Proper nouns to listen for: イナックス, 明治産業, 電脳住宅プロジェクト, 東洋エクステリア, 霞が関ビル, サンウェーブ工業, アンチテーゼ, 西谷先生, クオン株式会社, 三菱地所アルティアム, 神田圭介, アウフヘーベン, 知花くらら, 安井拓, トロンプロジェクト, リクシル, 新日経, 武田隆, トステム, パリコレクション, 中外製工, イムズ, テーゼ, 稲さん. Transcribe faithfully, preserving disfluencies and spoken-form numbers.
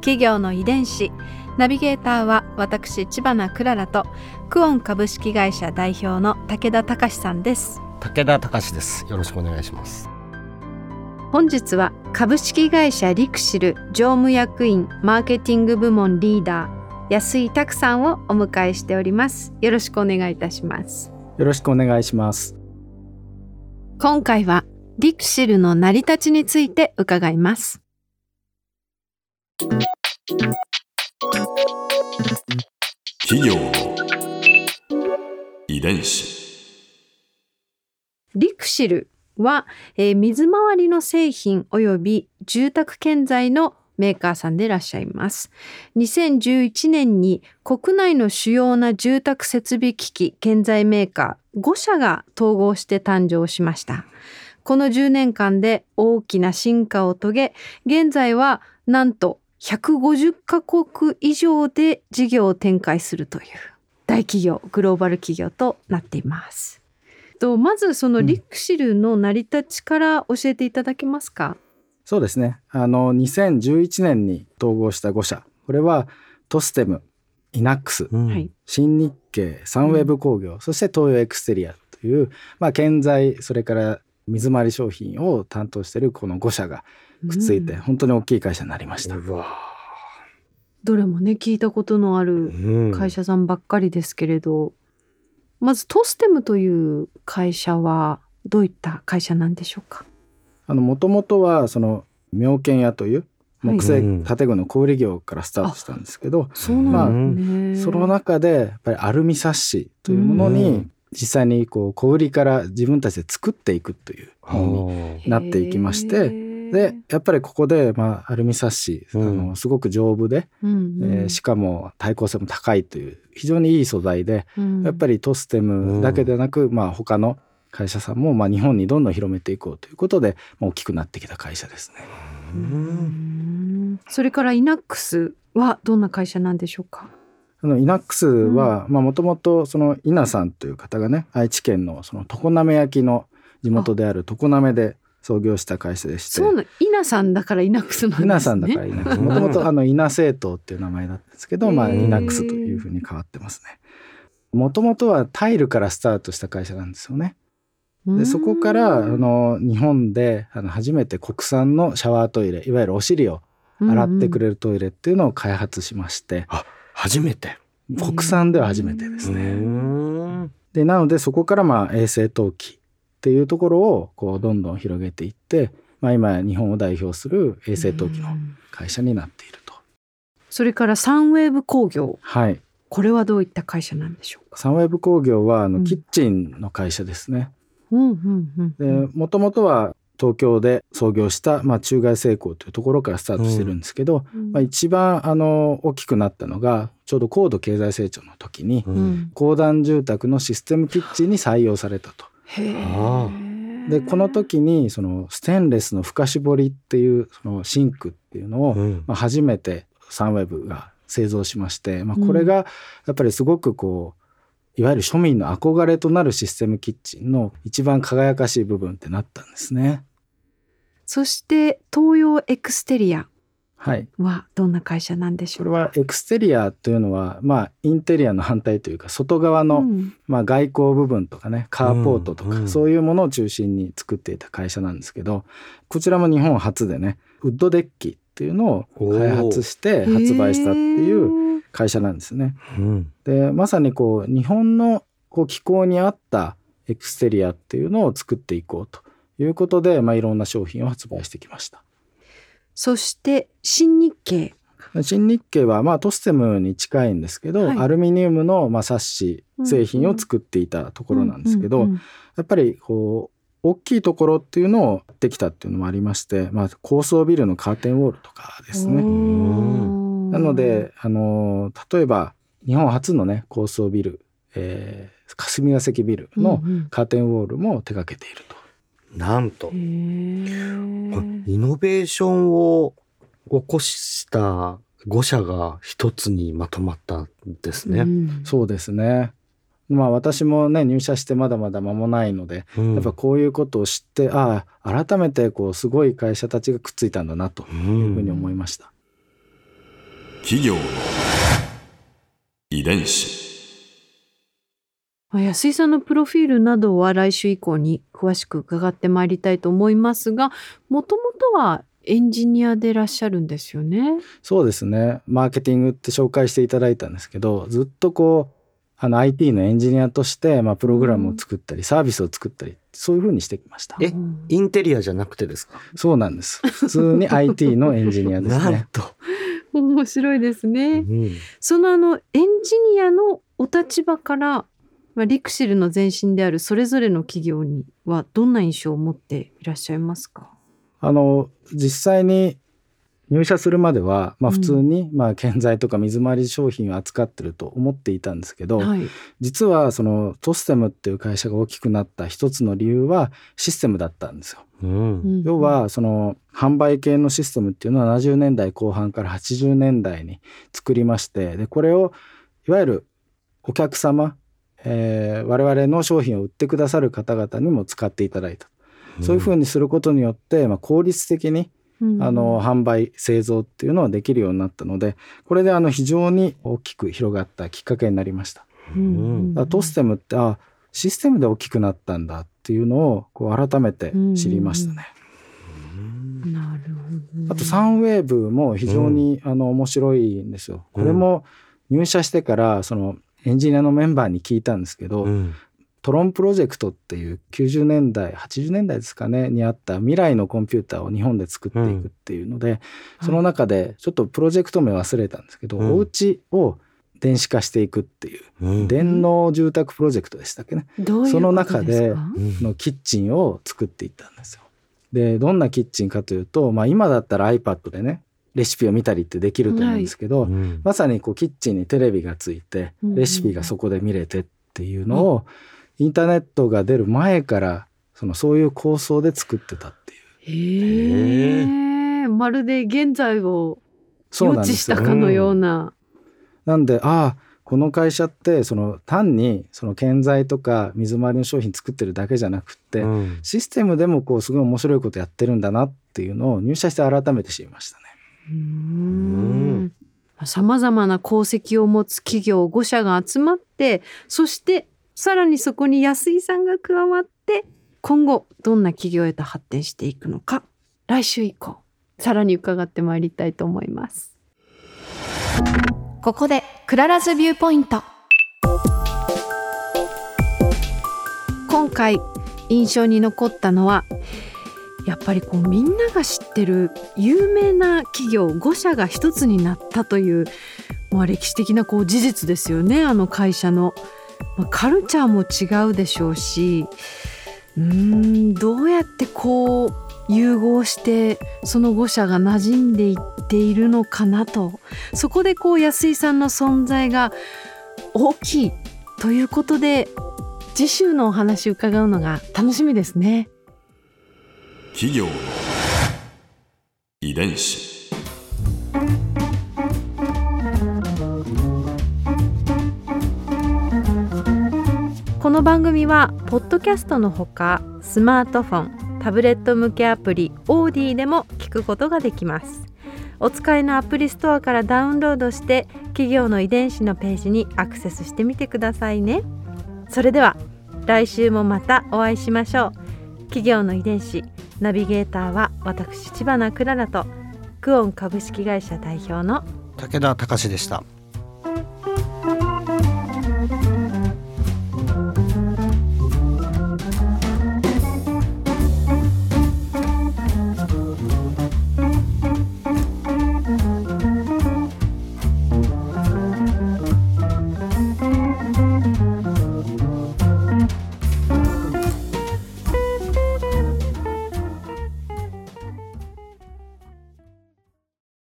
企業の遺伝子ナビゲーターは私知花くららとクオン株式会社代表の武田隆さんです。武田隆です。よろしくお願いします。本日は株式会社リクシル常務役員マーケティング部門リーダー安井拓さんをお迎えしております。よろしくお願いいたします。よろしくお願いします。今回はリクシルの成り立ちについて伺います。企業遺伝子。リクシルは、えー、水回りの製品および住宅建材のメーカーさんでいらっしゃいます。にせんじゅういちねんに国内の主要な住宅設備機器建材メーカーごしゃが統合して誕生しました。このじゅうねんかんで大きな進化を遂げ、現在はなんとひゃくごじゅっかこく以上で事業を展開するという大企業、グローバル企業となっています。とまずそのリクシルの成り立ちから教えていただけますか？うんそうですね、あのにせんじゅういちねんに統合したごしゃ、これはトステム、イナックス、うん、新日経、サンウェブ工業、うん、そして東洋エクステリアという、まあ、建材それから水回り商品を担当しているこのごしゃがくっついて、うん、本当に大きい会社になりました。うわどれもね聞いたことのある会社さんばっかりですけれど、うん、まずトステムという会社はどういった会社なんでしょうか？もともとはその妙見屋という木製建具の小売業からスタートしたんですけど、はい、あ、そうなんですね。まあ、その中でやっぱりアルミサッシというものに実際にこう小売りから自分たちで作っていくというものになっていきまして、でやっぱりここでまあアルミサッシ、あのすごく丈夫で、うんうんえー、しかも耐抗性も高いという非常にいい素材で、うん、やっぱりトステムだけでなく、まあ、他の会社さんもまあ日本にどんどん広めていこうということで大きくなってきた会社ですね。うん、それからイナックスはどんな会社なんでしょうか？あのイナックスはもともと稲さんという方がね、愛知県の常滑焼の地元である常滑で創業した会社でして、そうな稲さんだからイナックスなんですね。稲さんだからイナックス、もともと稲製陶っていう名前だったんですけど、まあ、イナックスというふうに変わってますね。もともとはタイルからスタートした会社なんですよね。でそこからあの日本であの初めて国産のシャワートイレ、いわゆるお尻を洗ってくれるトイレっていうのを開発しまして、うんうん、あ初めて国産では初めてですね。うんでなのでそこからまあ衛生陶器っていうところをこうどんどん広げていって、まあ、今日本を代表する衛生陶器の会社になっていると。それからサンウェーブ工業、はい、これはどういった会社なんでしょうか？サンウェーブ工業はあのキッチンの会社ですね。うんもともとは東京で創業した、まあ、中外製工というところからスタートしてるんですけど、うんまあ、一番あの大きくなったのがちょうど高度経済成長の時に、うん、公団住宅のシステムキッチンに採用されたと。へー。でこの時にそのステンレスの深絞りっていうそのシンクっていうのを、うんまあ、初めてサンウェブが製造しまして、まあ、これがやっぱりすごくこういわゆる庶民の憧れとなるシステムキッチンの一番輝かしい部分ってなったんですね。そして東洋エクステリアはどんな会社なんでしょうか？はい、これはエクステリアというのは、まあ、インテリアの反対というか外側の、うんまあ、外交部分とかね、カーポートとか、うんうん、そういうものを中心に作っていた会社なんですけど、こちらも日本初でね、ウッドデッキっていうのを開発して発売したっていう会社なんですね。うん、でまさにこう日本のこう気候に合ったエクステリアっていうのを作っていこうということで、まあ、いろんな商品を発売してきました。そして新日経。新日経は、まあ、トステムに近いんですけど、はい、アルミニウムの、まあ、サッシ製品を作っていたところなんですけど、やっぱりこう大きいところっていうのをできたっていうのもありまして、まあ、高層ビルのカーテンウォールとかですね。なのであの例えば日本初のね高層ビル、えー、霞が関ビルのカーテンウォールも手掛けていると、うんうん、なんとイノベーションを起こしたごしゃが一つにまとまったんですね、うん、そうですね。まあ、私もね入社してまだまだ間もないので、うん、やっぱこういうことを知って、ああ改めてこうすごい会社たちがくっついたんだなというふうに思いました、うん、企業の遺伝子。安井さんのプロフィールなどは来週以降に詳しく伺ってまいりたいと思いますが、もともとはエンジニアでいらっしゃるんですよね。そうですね、マーケティングって紹介していただいたんですけど、ずっとこうあの アイティー のエンジニアとして、まあ、プログラムを作ったりサービスを作ったり、そういう風にしてきました。え、インテリアじゃなくてですか？そうなんです、普通に アイティー のエンジニアですね。なんと面白いですね、うん、そのあのエンジニアのお立場から、まあ、リクシルの前身であるそれぞれの企業にはどんな印象を持っていらっしゃいますか？あの実際に入社するまでは、まあ、普通に、まあ、建材とか水回り商品を扱ってると思っていたんですけど、はい、実はそのトステムっていう会社が大きくなった一つの理由はシステムだったんですよ、うん、要はその販売系のシステムっていうのはななじゅうねんだいこう半からはちじゅうねんだいに作りまして、でこれをいわゆるお客様、えー、我々の商品を売ってくださる方々にも使っていただいた、うん、そういうふうにすることによって、まあ、効率的にあの販売製造っていうのはできるようになったので、これであの非常に大きく広がったきっかけになりました、うん、だからトステムってあシステムで大きくなったんだっていうのをこう改めて知りましたね、うん、なるほど。あとサンウェーブも非常に、うん、あの面白いんですよ。これも入社してからそのエンジニアのメンバーに聞いたんですけど、うんトロンプロジェクトっていうきゅうじゅうねんだいはちじゅうねんだいですかねにあった未来のコンピューターを日本で作っていくっていうので、うん、その中でちょっとプロジェクト名忘れたんですけど、うん、お家を電子化していくっていう、うん、電脳住宅プロジェクトでしたっけね、うん、その中でのキッチンを作っていったんですよ。でどんなキッチンかというと、まあ、今だったら iPad でねレシピを見たりってできると思うんですけど、はいうん、まさにこうキッチンにテレビがついてレシピがそこで見れてっていうのを、うんうんインターネットが出る前からそのそういう構想で作ってたっていう。へー。まるで現在を予知したかのような。なんで、ああこの会社ってその単にその建材とか水回りの商品作ってるだけじゃなくって、うん、システムでもこうすごい面白いことやってるんだなっていうのを入社して改めて知りましたね。うーん。さまざまな功績を持つ企業ごしゃが集まって、そしてさらにそこに安井さんが加わって今後どんな企業へと発展していくのか、来週以降さらに伺ってまいりたいと思います。ここでクララズビューポイント。今回印象に残ったのはやっぱりこうみんなが知ってる有名な企業ごしゃが一つになったという、まあ、歴史的なこう事実ですよね。あの会社のカルチャーも違うでしょうし、うーんどうやってこう融合してそのごしゃが馴染んでいっているのかなと、そこでこう安井さんの存在が大きいということで、次週のお話伺うのが楽しみですね。企業の遺伝子。この番組はポッドキャストのほかスマートフォン、タブレット向けアプリオーディでも聞くことができます。お使いのアプリストアからダウンロードして企業の遺伝子のページにアクセスしてみてくださいね。それでは来週もまたお会いしましょう。企業の遺伝子ナビゲーターは私知花くららとクオン株式会社代表の武田隆でした。